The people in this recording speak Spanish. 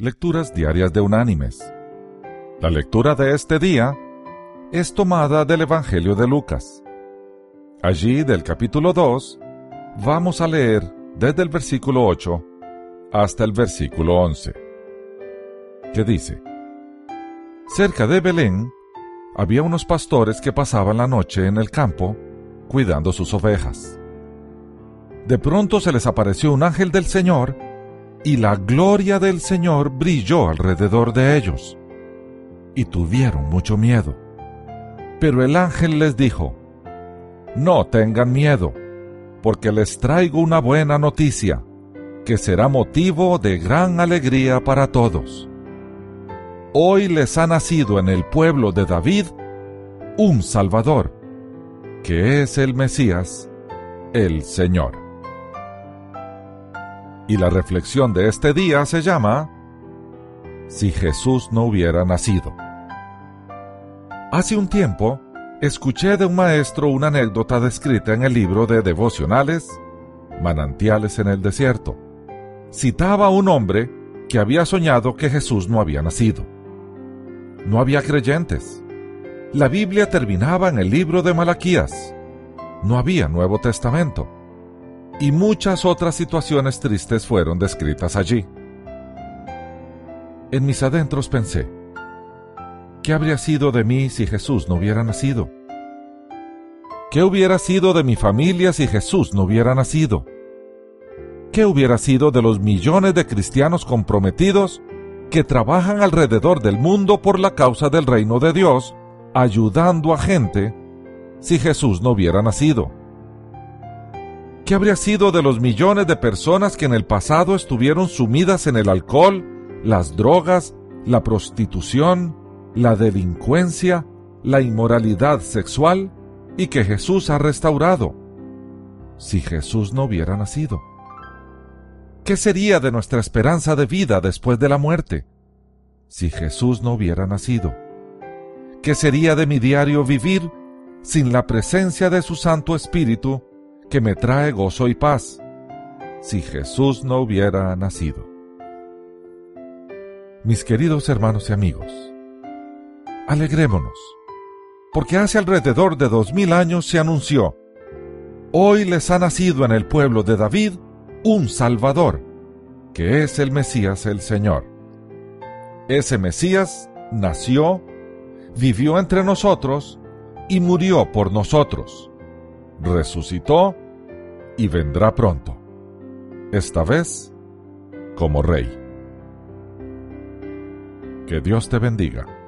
Lecturas diarias de Unánimes. La lectura de este día es tomada del Evangelio de Lucas. Allí, del capítulo 2, vamos a leer desde el versículo 8 hasta el versículo 11, que dice: Cerca de Belén había unos pastores que pasaban la noche en el campo cuidando sus ovejas. De pronto se les apareció un ángel del Señor, y la gloria del Señor brilló alrededor de ellos, y tuvieron mucho miedo. Pero el ángel les dijo: No tengan miedo, porque les traigo una buena noticia, que será motivo de gran alegría para todos. Hoy les ha nacido en el pueblo de David un Salvador, que es el Mesías, el Señor. Y la reflexión de este día se llama: Si Jesús no hubiera nacido. Hace un tiempo, escuché de un maestro una anécdota descrita en el libro de devocionales Manantiales en el Desierto. Citaba a un hombre que había soñado que Jesús no había nacido. No había creyentes. La Biblia terminaba en el libro de Malaquías. No había Nuevo Testamento. Y muchas otras situaciones tristes fueron descritas allí. En mis adentros pensé: ¿qué habría sido de mí si Jesús no hubiera nacido? ¿Qué hubiera sido de mi familia si Jesús no hubiera nacido? ¿Qué hubiera sido de los millones de cristianos comprometidos que trabajan alrededor del mundo por la causa del reino de Dios, ayudando a gente, si Jesús no hubiera nacido? ¿Qué habría sido de los millones de personas que en el pasado estuvieron sumidas en el alcohol, las drogas, la prostitución, la delincuencia, la inmoralidad sexual, y que Jesús ha restaurado, si Jesús no hubiera nacido? ¿Qué sería de nuestra esperanza de vida después de la muerte, si Jesús no hubiera nacido? ¿Qué sería de mi diario vivir sin la presencia de su Santo Espíritu, que me trae gozo y paz, si Jesús no hubiera nacido? Mis queridos hermanos y amigos, alegrémonos, porque hace alrededor de 2000 años se anunció: hoy les ha nacido en el pueblo de David un Salvador, que es el Mesías el Señor. Ese Mesías nació, vivió entre nosotros y murió por nosotros, resucitó y vendrá pronto, esta vez como Rey. Que Dios te bendiga.